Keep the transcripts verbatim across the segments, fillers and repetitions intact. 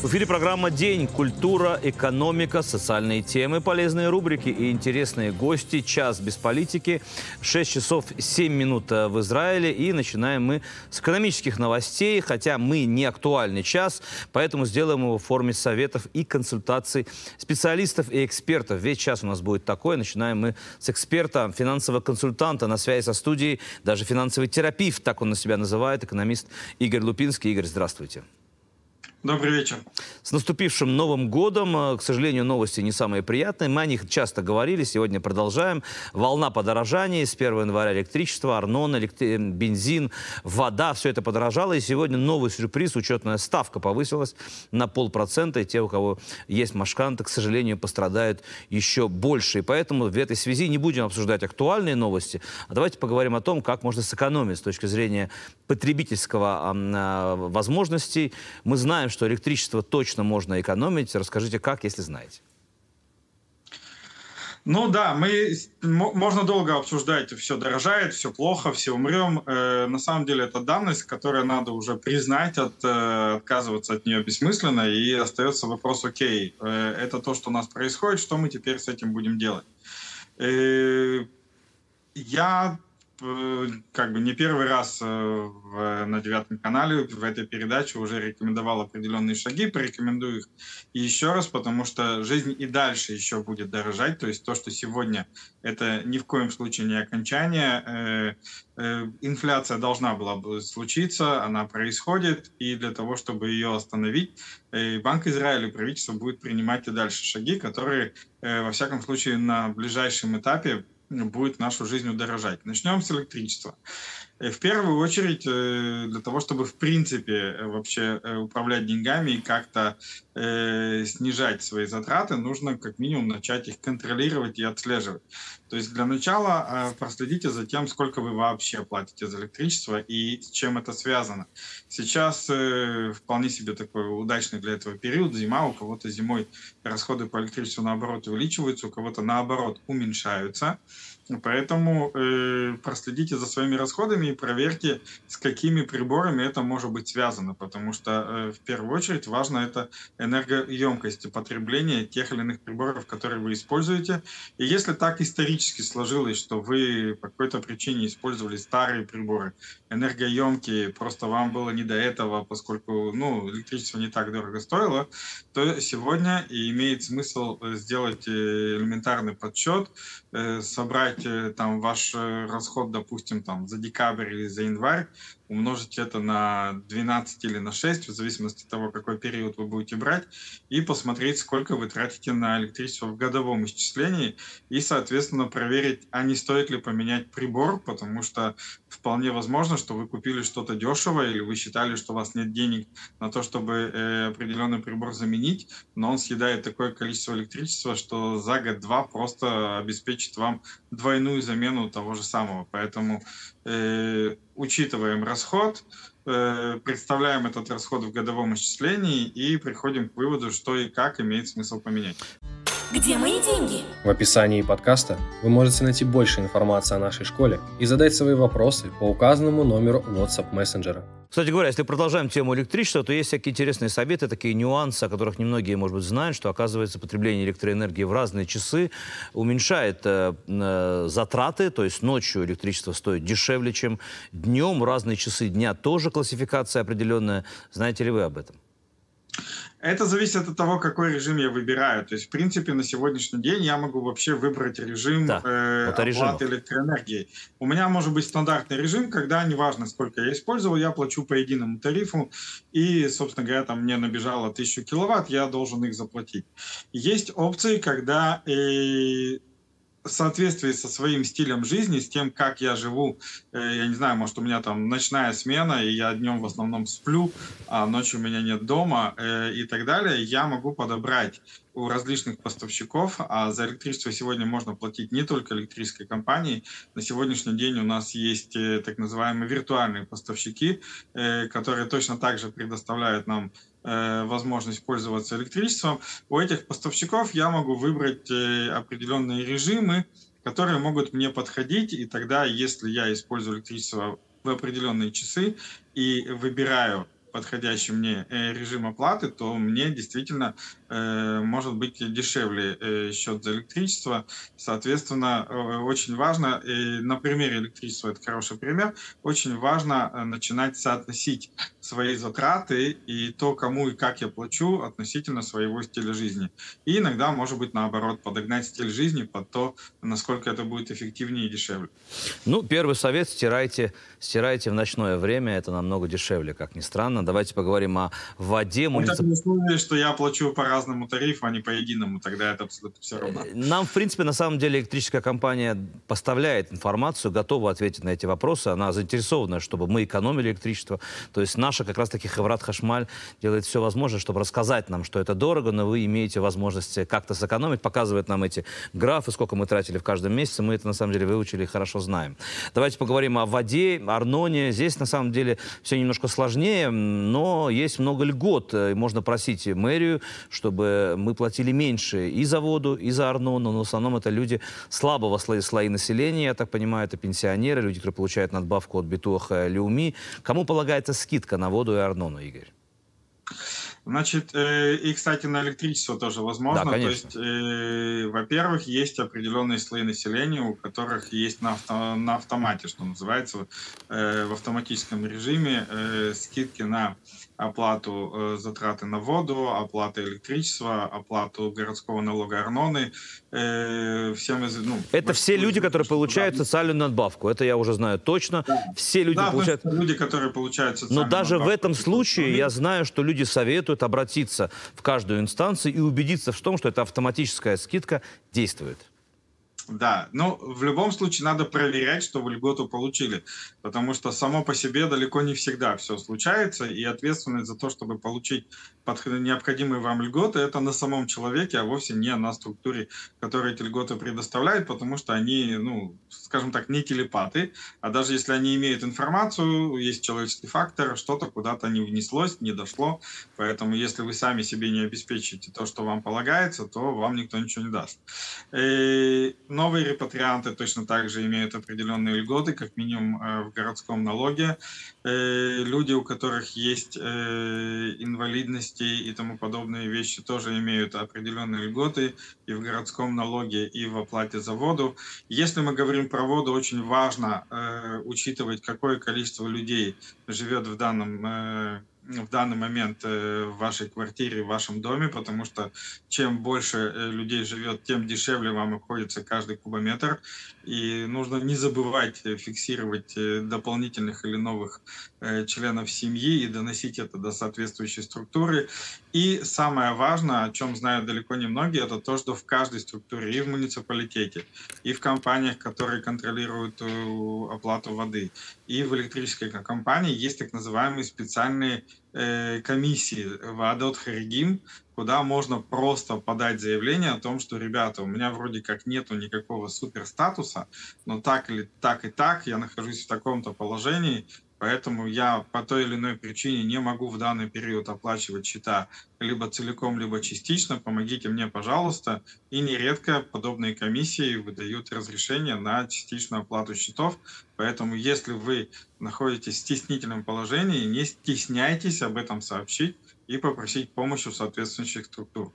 В эфире программа «День». Культура, экономика, социальные темы, полезные рубрики и интересные гости. Час без политики. шесть часов семь минут в Израиле. И начинаем мы с экономических новостей. Хотя мы не актуальный час, поэтому сделаем его в форме советов и консультаций специалистов и экспертов. Весь час у нас будет такой. Начинаем мы с эксперта, финансового консультанта на связи со студией. Даже финансовый терапевт, так он на себя называет, экономист Игорь Лупинский. Игорь, здравствуйте. Добрый вечер. С наступившим Новым годом. К сожалению, новости не самые приятные. Мы о них часто говорили. Сегодня продолжаем. Волна подорожания. С первого января электричество, арнон, электри... бензин, вода. Все это подорожало. И сегодня новый сюрприз. Учетная ставка повысилась на полпроцента. И те, у кого есть машканта, к сожалению, пострадают еще больше. И поэтому в этой связи не будем обсуждать актуальные новости. А давайте поговорим о том, как можно сэкономить с точки зрения потребительского а, а, возможностей. Мы знаем, что электричество точно можно экономить. Расскажите, как, если знаете. Ну да, мы, можно долго обсуждать, все дорожает, все плохо, все умрем. Э, на самом деле это данность, которую надо уже признать, от, э, отказываться от нее бессмысленно. И остается вопрос, окей, э, это то, что у нас происходит, что мы теперь с этим будем делать? Э, я... как бы не первый раз на девятом канале в этой передаче уже рекомендовал определенные шаги, порекомендую их и еще раз, потому что жизнь и дальше еще будет дорожать, то есть то, что сегодня, это ни в коем случае не окончание. Инфляция должна была бы случиться, она происходит, и для того, чтобы ее остановить, Банк Израиля и правительство будет принимать и дальше шаги, которые, во всяком случае, на ближайшем этапе будет нашу жизнь удорожать. Начнем с электричества. В первую очередь, для того, чтобы в принципе вообще управлять деньгами и как-то э, снижать свои затраты, нужно как минимум начать их контролировать и отслеживать. То есть для начала проследите за тем, сколько вы вообще платите за электричество и с чем это связано. Сейчас э, вполне себе такой удачный для этого период, зима, у кого-то зимой расходы по электричеству наоборот увеличиваются, у кого-то наоборот уменьшаются. Поэтому э, проследите за своими расходами и проверьте, с какими приборами это может быть связано, потому что э, в первую очередь важно это энергоемкость потребления тех или иных приборов, которые вы используете. И если так исторически сложилось, что вы по какой-то причине использовали старые приборы, энергоемкие, просто вам было не до этого, поскольку ну, электричество не так дорого стоило, то сегодня имеет смысл сделать элементарный подсчет, э, собрать там ваш расход, допустим, там за декабрь или за январь, умножить это на двенадцать или на шесть, в зависимости от того, какой период вы будете брать, и посмотреть, сколько вы тратите на электричество в годовом исчислении, и, соответственно, проверить, а не стоит ли поменять прибор, потому что вполне возможно, что вы купили что-то дешево, или вы считали, что у вас нет денег на то, чтобы э, определенный прибор заменить, но он съедает такое количество электричества, что за год-два просто обеспечит вам двойную замену того же самого. Поэтому э, учитываем расход, э, представляем этот расход в годовом исчислении и приходим к выводу, что и как имеет смысл поменять. Где мои деньги? В описании подкаста вы можете найти больше информации о нашей школе и задать свои вопросы по указанному номеру WhatsApp мессенджера. Кстати говоря, если продолжаем тему электричества, то есть всякие интересные советы, такие нюансы, о которых немногие, может быть, знают, что, оказывается, потребление электроэнергии в разные часы уменьшает э, э, затраты, то есть ночью электричество стоит дешевле, чем днем, разные часы дня тоже классификация определенная. Знаете ли вы об этом? Это зависит от того, какой режим я выбираю. То есть, в принципе, на сегодняшний день я могу вообще выбрать режим да, э, оплаты электроэнергии. У меня может быть стандартный режим, когда неважно, сколько я использовал, я плачу по единому тарифу, и, собственно говоря, там мне набежало тысячу киловатт, я должен их заплатить. Есть опции, когда... Э, в соответствии со своим стилем жизни, с тем, как я живу, я не знаю, может, у меня там ночная смена, и я днем в основном сплю, а ночью у меня нет дома и так далее, я могу подобрать у различных поставщиков, а за электричество сегодня можно платить не только электрической компании. На сегодняшний день у нас есть так называемые виртуальные поставщики, которые точно так же предоставляют нам возможность пользоваться электричеством, у этих поставщиков я могу выбрать определенные режимы, которые могут мне подходить, и тогда, если я использую электричество в определенные часы и выбираю подходящий мне режим оплаты, то мне действительно э, может быть дешевле э, счет за электричество. Соответственно, э, очень важно, э, на примере электричества, это хороший пример, очень важно э, начинать соотносить свои затраты и то, кому и как я плачу, относительно своего стиля жизни. И иногда, может быть, наоборот, подогнать стиль жизни под то, насколько это будет эффективнее и дешевле. Ну, первый совет – стирайте, стирайте в ночное время, это намного дешевле, как ни странно. Давайте поговорим о воде. Мы так не слышали, что я плачу по разному тарифу, а не по единому, тогда это абсолютно все равно. Нам, в принципе, на самом деле электрическая компания поставляет информацию, готова ответить на эти вопросы. Она заинтересована, чтобы мы экономили электричество. То есть наша как раз-таки Хаврат Хашмаль делает все возможное, чтобы рассказать нам, что это дорого, но вы имеете возможность как-то сэкономить, показывает нам эти графы, сколько мы тратили в каждом месяце. Мы это, на самом деле, выучили и хорошо знаем. Давайте поговорим о воде, Арноне. Здесь, на самом деле, все немножко сложнее, но есть много льгот. Можно просить мэрию, чтобы мы платили меньше и за воду, и за Арнону. Но в основном это люди слабого слоя, слои населения. Я так понимаю, это пенсионеры, люди, которые получают надбавку от Битуаха Леуми. Кому полагается скидка на воду и Арнону, Игорь? Значит, э, и, кстати, на электричество тоже возможно. Да, то есть, э, во-первых, есть определенные слои населения, у которых есть на, авто, на автомате, что называется, э, в автоматическом режиме э, скидки на оплату э, затраты на воду, оплату электричества, оплату городского налога Арноны. Э, всем из, ну, это все люди, которые получают туда социальную надбавку. Это я уже знаю точно. Да. Все люди, да, получают... люди, которые получают социальную надбавку. Но даже надбавку, в этом случае я знаю, что люди советуют обратиться в каждую инстанцию и убедиться в том, что эта автоматическая скидка действует. Да, но в любом случае надо проверять, что вы льготу получили, потому что само по себе далеко не всегда все случается, и ответственность за то, чтобы получить необходимые вам льготы, это на самом человеке, а вовсе не на структуре, которая эти льготы предоставляет, потому что они, ну, скажем так, не телепаты, а даже если они имеют информацию, есть человеческий фактор, что-то куда-то не внеслось, не дошло, поэтому если вы сами себе не обеспечите то, что вам полагается, то вам никто ничего не даст. И новые репатрианты точно так же имеют определенные льготы, как минимум в городском налоге. Люди, у которых есть инвалидности и тому подобные вещи, тоже имеют определенные льготы и в городском налоге, и в оплате за воду. Если мы говорим про воду, очень важно учитывать, какое количество людей живет в данном в данный момент в вашей квартире, в вашем доме, потому что чем больше людей живет, тем дешевле вам обходится каждый кубометр. И нужно не забывать фиксировать дополнительных или новых членов семьи и доносить это до соответствующей структуры. И самое важное, о чем знают далеко не многие, это то, что в каждой структуре, и в муниципалитете, и в компаниях, которые контролируют оплату воды, и в электрической компании есть так называемые специальные комиссии в Адот Харегим, куда можно просто подать заявление о том, что, ребята, у меня вроде как нету никакого суперстатуса, но так или так и так я нахожусь в таком-то положении, поэтому я по той или иной причине не могу в данный период оплачивать счета либо целиком, либо частично, помогите мне, пожалуйста. И нередко подобные комиссии выдают разрешение на частичную оплату счетов, поэтому если вы находитесь в стеснительном положении, не стесняйтесь об этом сообщить и попросить помощи у соответствующих структур.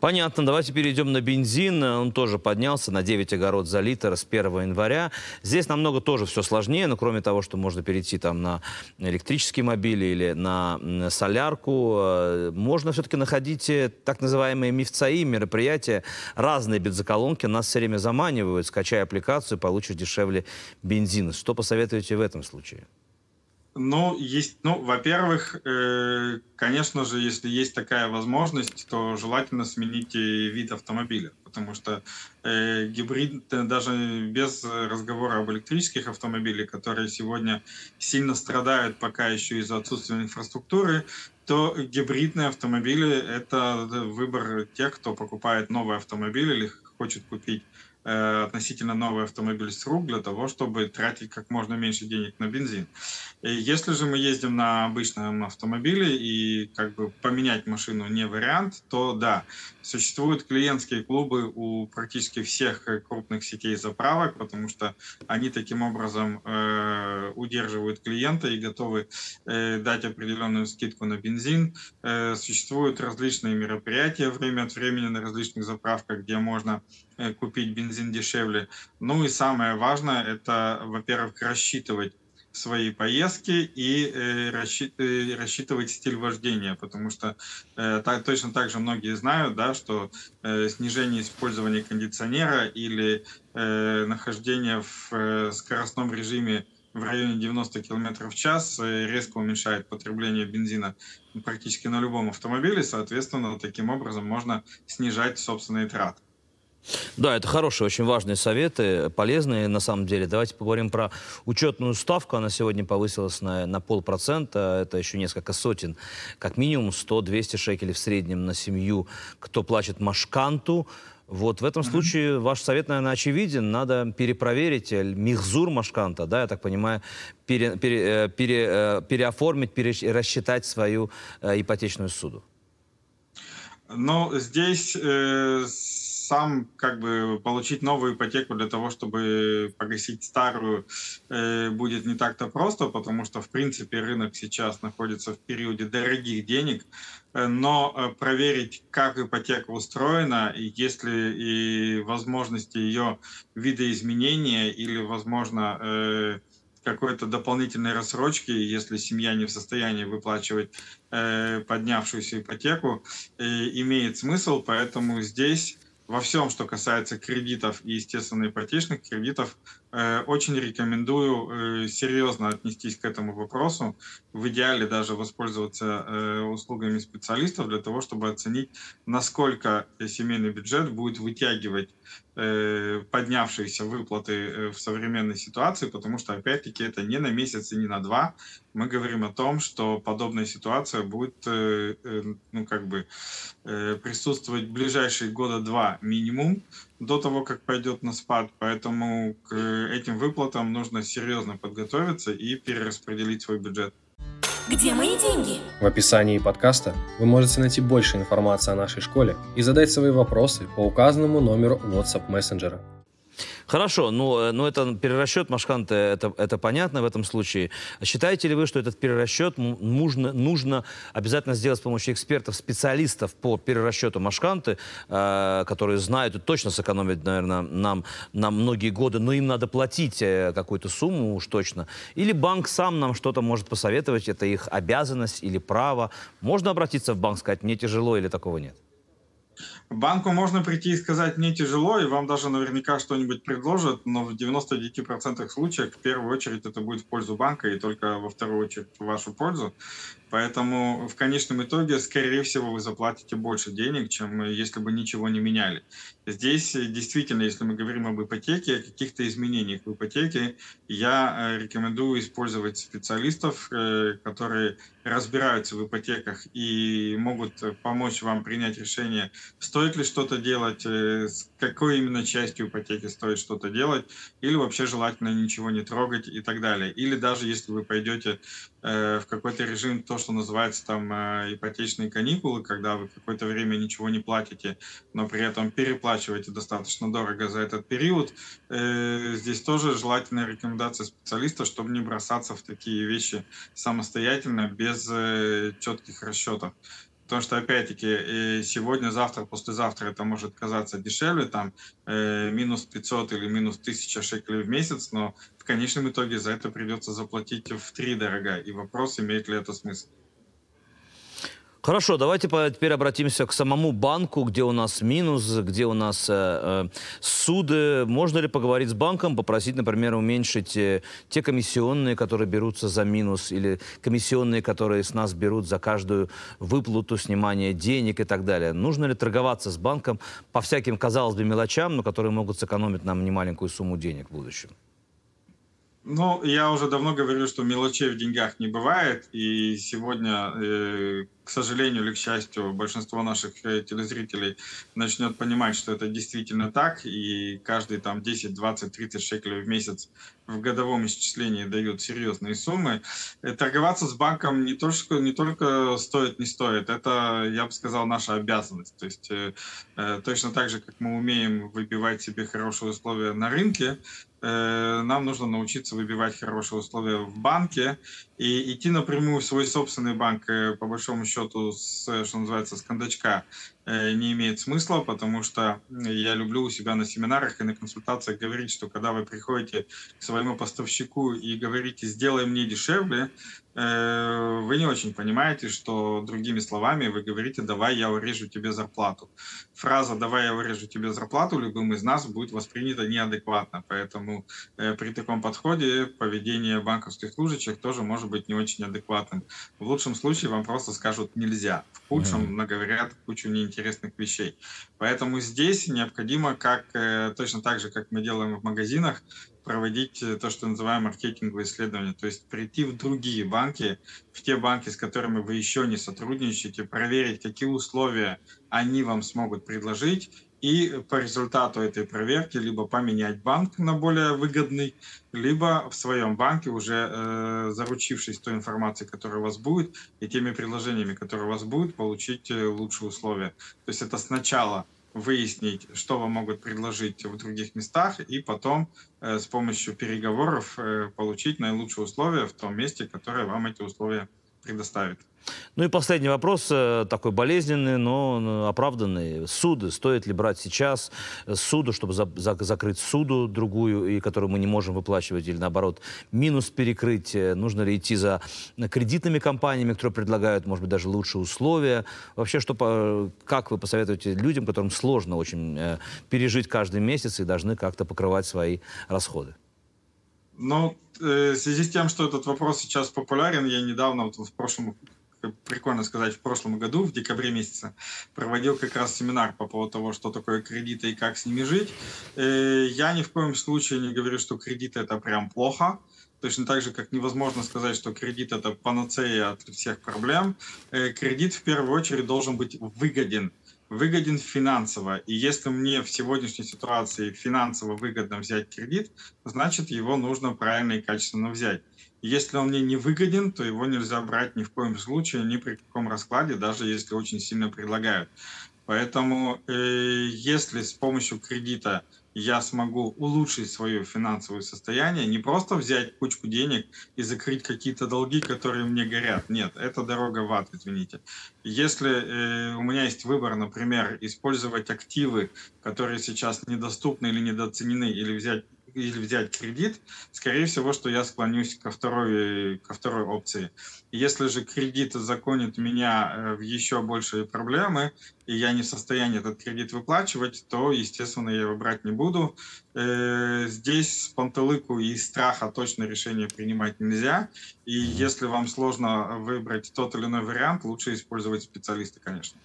Понятно. Давайте перейдем на бензин. Он тоже поднялся на девять огород за литр с первого января. Здесь намного тоже все сложнее, но кроме того, что можно перейти там на электрические мобили или на солярку, можно все-таки находить так называемые мифцаи, мероприятия. Разные бензоколонки нас все время заманивают. Скачай аппликацию, получишь дешевле бензин. Что посоветуете в этом случае? Ну, есть, ну, во-первых, э, конечно же, если есть такая возможность, то желательно сменить вид автомобиля. потому что э, гибрид, даже без разговора об электрических автомобилях, которые сегодня сильно страдают пока еще из-за отсутствия инфраструктуры, то гибридные автомобили – это выбор тех, кто покупает новый автомобиль или хочет купить относительно новый автомобиль с рук для того, чтобы тратить как можно меньше денег на бензин. И если же мы ездим на обычном автомобиле и как бы поменять машину не вариант, то да, существуют клиентские клубы у практически всех крупных сетей заправок, потому что они таким образом э, удерживают клиента и готовы э, дать определенную скидку на бензин. Э, существуют различные мероприятия время от времени на различных заправках, где можно э, купить бензин дешевле. Ну и самое важное, это, во-первых, рассчитывать свои поездки и э, рассчит, э, рассчитывать стиль вождения, потому что э, так, точно так же многие знают, да, что э, снижение использования кондиционера или э, нахождение в э, скоростном режиме в районе девяноста километров в час резко уменьшает потребление бензина практически на любом автомобиле, соответственно, таким образом можно снижать собственные траты. Да, это хорошие, очень важные советы, полезные на самом деле. Давайте поговорим про учетную ставку. Она сегодня повысилась на, на полпроцента. Это еще несколько сотен, как минимум сто-двести шекелей в среднем на семью, кто платит машканту. Вот в этом mm-hmm. случае ваш совет, наверное, очевиден. Надо перепроверить михзур машканта, да, я так понимаю, пере, пере, пере, переоформить, пересчитать свою ипотечную суду. Но здесь... Э... сам как бы получить новую ипотеку для того, чтобы погасить старую, э, будет не так-то просто, потому что, в принципе, рынок сейчас находится в периоде дорогих денег, э, но проверить, как ипотека устроена, и есть ли и возможности ее видоизменения или, возможно, э, какой-то дополнительной рассрочки, если семья не в состоянии выплачивать э, поднявшуюся ипотеку, э, имеет смысл, поэтому здесь... Во всем, что касается кредитов и, естественно, ипотечных кредитов, э, очень рекомендую э, серьезно отнестись к этому вопросу. В идеале даже воспользоваться э, услугами специалистов для того, чтобы оценить, насколько семейный бюджет будет вытягивать э, поднявшиеся выплаты в современной ситуации, потому что, опять-таки, это не на месяц и не на два. Мы говорим о том, что подобная ситуация будет э, э, ну, как бы, э, присутствовать в ближайшие года два минимум, до того, как пойдет на спад. Поэтому к этим выплатам нужно серьезно подготовиться и перераспределить свой бюджет. Где мои деньги? В описании подкаста вы можете найти больше информации о нашей школе и задать свои вопросы по указанному номеру WhatsApp мессенджера. Хорошо, но, но это перерасчет машканты, это, это понятно в этом случае. Считаете ли вы, что этот перерасчет нужно, нужно обязательно сделать с помощью экспертов, специалистов по перерасчету машканты, э, которые знают и точно сэкономят, наверное, нам на многие годы, но им надо платить какую-то сумму уж точно? Или банк сам нам что-то может посоветовать, это их обязанность или право? Можно обратиться в банк, сказать, мне тяжело или такого нет? Банку можно прийти и сказать «мне тяжело», и вам даже наверняка что-нибудь предложат, но в девяноста девяти процентах случаев в первую очередь это будет в пользу банка и только во вторую очередь в вашу пользу. Поэтому в конечном итоге, скорее всего, вы заплатите больше денег, чем если бы ничего не меняли. Здесь действительно, если мы говорим об ипотеке, о каких-то изменениях в ипотеке, я рекомендую использовать специалистов, которые разбираются в ипотеках и могут помочь вам принять решение, стоит ли что-то делать, с какой именно частью ипотеки стоит что-то делать, или вообще желательно ничего не трогать и так далее. Или даже если вы пойдете в какой-то режим, то, что называется там ипотечные каникулы, когда вы какое-то время ничего не платите, но при этом переплачиваете достаточно дорого за этот период, здесь тоже желательная рекомендация специалиста, чтобы не бросаться в такие вещи самостоятельно, без четких расчетов. Потому что, опять-таки, сегодня, завтра, послезавтра это может казаться дешевле, там, э, минус пятьсот или минус тысяча шекелей в месяц, но в конечном итоге за это придется заплатить втридорога. И вопрос, имеет ли это смысл. Хорошо, давайте теперь обратимся к самому банку, где у нас минус, где у нас э, суды. Можно ли поговорить с банком, попросить, например, уменьшить те комиссионные, которые берутся за минус, или комиссионные, которые с нас берут за каждую выплату, снимание денег и так далее? Нужно ли торговаться с банком по всяким, казалось бы, мелочам, но которые могут сэкономить нам немаленькую сумму денег в будущем? Ну, я уже давно говорю, что мелочей в деньгах не бывает, и сегодня, э, к сожалению или к счастью, большинство наших телезрителей начнет понимать, что это действительно так, и каждый там десять, двадцать, тридцать шекелей в месяц в годовом исчислении дают серьезные суммы. И торговаться с банком не только, не только стоит, не стоит, это, я бы сказал, наша обязанность. То есть э, э, точно так же, как мы умеем выбивать себе хорошие условия на рынке, нам нужно научиться выбивать хорошие условия в банке и идти напрямую в свой собственный банк, по большому счету, с, что называется, с кондачка, не имеет смысла, потому что я люблю у себя на семинарах и на консультациях говорить, что когда вы приходите к своему поставщику и говорите «сделай мне дешевле», вы не очень понимаете, что другими словами вы говорите «давай я урежу тебе зарплату». Фраза «давай я урежу тебе зарплату» любым из нас будет воспринята неадекватно, поэтому при таком подходе поведение банковских служащих тоже может быть не очень адекватным. В лучшем случае вам просто скажут «нельзя», в худшем наговорят кучу неинтересных интересных вещей. Поэтому здесь необходимо, как, точно так же, как мы делаем в магазинах, проводить то, что называем маркетинговые исследования, то есть прийти в другие банки, в те банки, с которыми вы еще не сотрудничаете, проверить, какие условия они вам смогут предложить, и по результату этой проверки либо поменять банк на более выгодный, либо в своем банке, уже э, заручившись той информацией, которая у вас будет, и теми предложениями, которые у вас будут, получить лучшие условия. То есть это сначала выяснить, что вам могут предложить в других местах, и потом э, с помощью переговоров э, получить наилучшие условия в том месте, которое вам эти условия предоставит. Ну и последний вопрос, такой болезненный, но оправданный. Суды. Стоит ли брать сейчас суду, чтобы за, за, закрыть суду другую, и которую мы не можем выплачивать, или наоборот, минус перекрыть? Нужно ли идти за кредитными компаниями, которые предлагают, может быть, даже лучшие условия? Вообще, что, как вы посоветуете людям, которым сложно очень пережить каждый месяц и должны как-то покрывать свои расходы? Ну, в связи с тем, что этот вопрос сейчас популярен, я недавно, вот в прошлом, прикольно сказать, в прошлом году, в декабре месяце, проводил как раз семинар по поводу того, что такое кредиты и как с ними жить. Я ни в коем случае не говорю, что кредиты – это прям плохо. Точно так же, как невозможно сказать, что кредит – это панацея от всех проблем. Кредит в первую очередь должен быть выгоден. Выгоден финансово. И если мне в сегодняшней ситуации финансово выгодно взять кредит, значит, его нужно правильно и качественно взять. Если он мне не выгоден, то его нельзя брать ни в коем случае, ни при каком раскладе, даже если очень сильно предлагают. Поэтому э, если с помощью кредита я смогу улучшить свое финансовое состояние, не просто взять кучку денег и закрыть какие-то долги, которые мне горят. Нет, это дорога в ад, извините. Если э, у меня есть выбор, например, использовать активы, которые сейчас недоступны или недооценены, или взять или взять кредит, скорее всего, что я склонюсь ко второй, ко второй опции. Если же кредит законит меня в еще большие проблемы, и я не в состоянии этот кредит выплачивать, то, естественно, я его брать не буду. Здесь с панталыку и страха точно решение принимать нельзя. И если вам сложно выбрать тот или иной вариант, лучше использовать специалиста, конечно.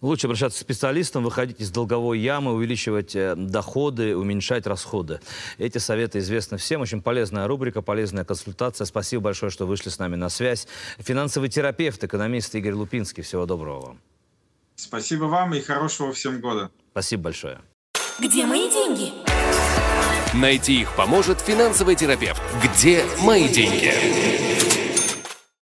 Лучше обращаться к специалистам, выходить из долговой ямы, увеличивать доходы, уменьшать расходы. Эти советы известны всем. Очень полезная рубрика, полезная консультация. Спасибо большое, что вышли с нами на связь. Финансовый терапевт, экономист Игорь Лупинский. Всего доброго вам. Спасибо вам и хорошего всем года. Спасибо большое. Где мои деньги? Найти их поможет финансовый терапевт. Где мои деньги?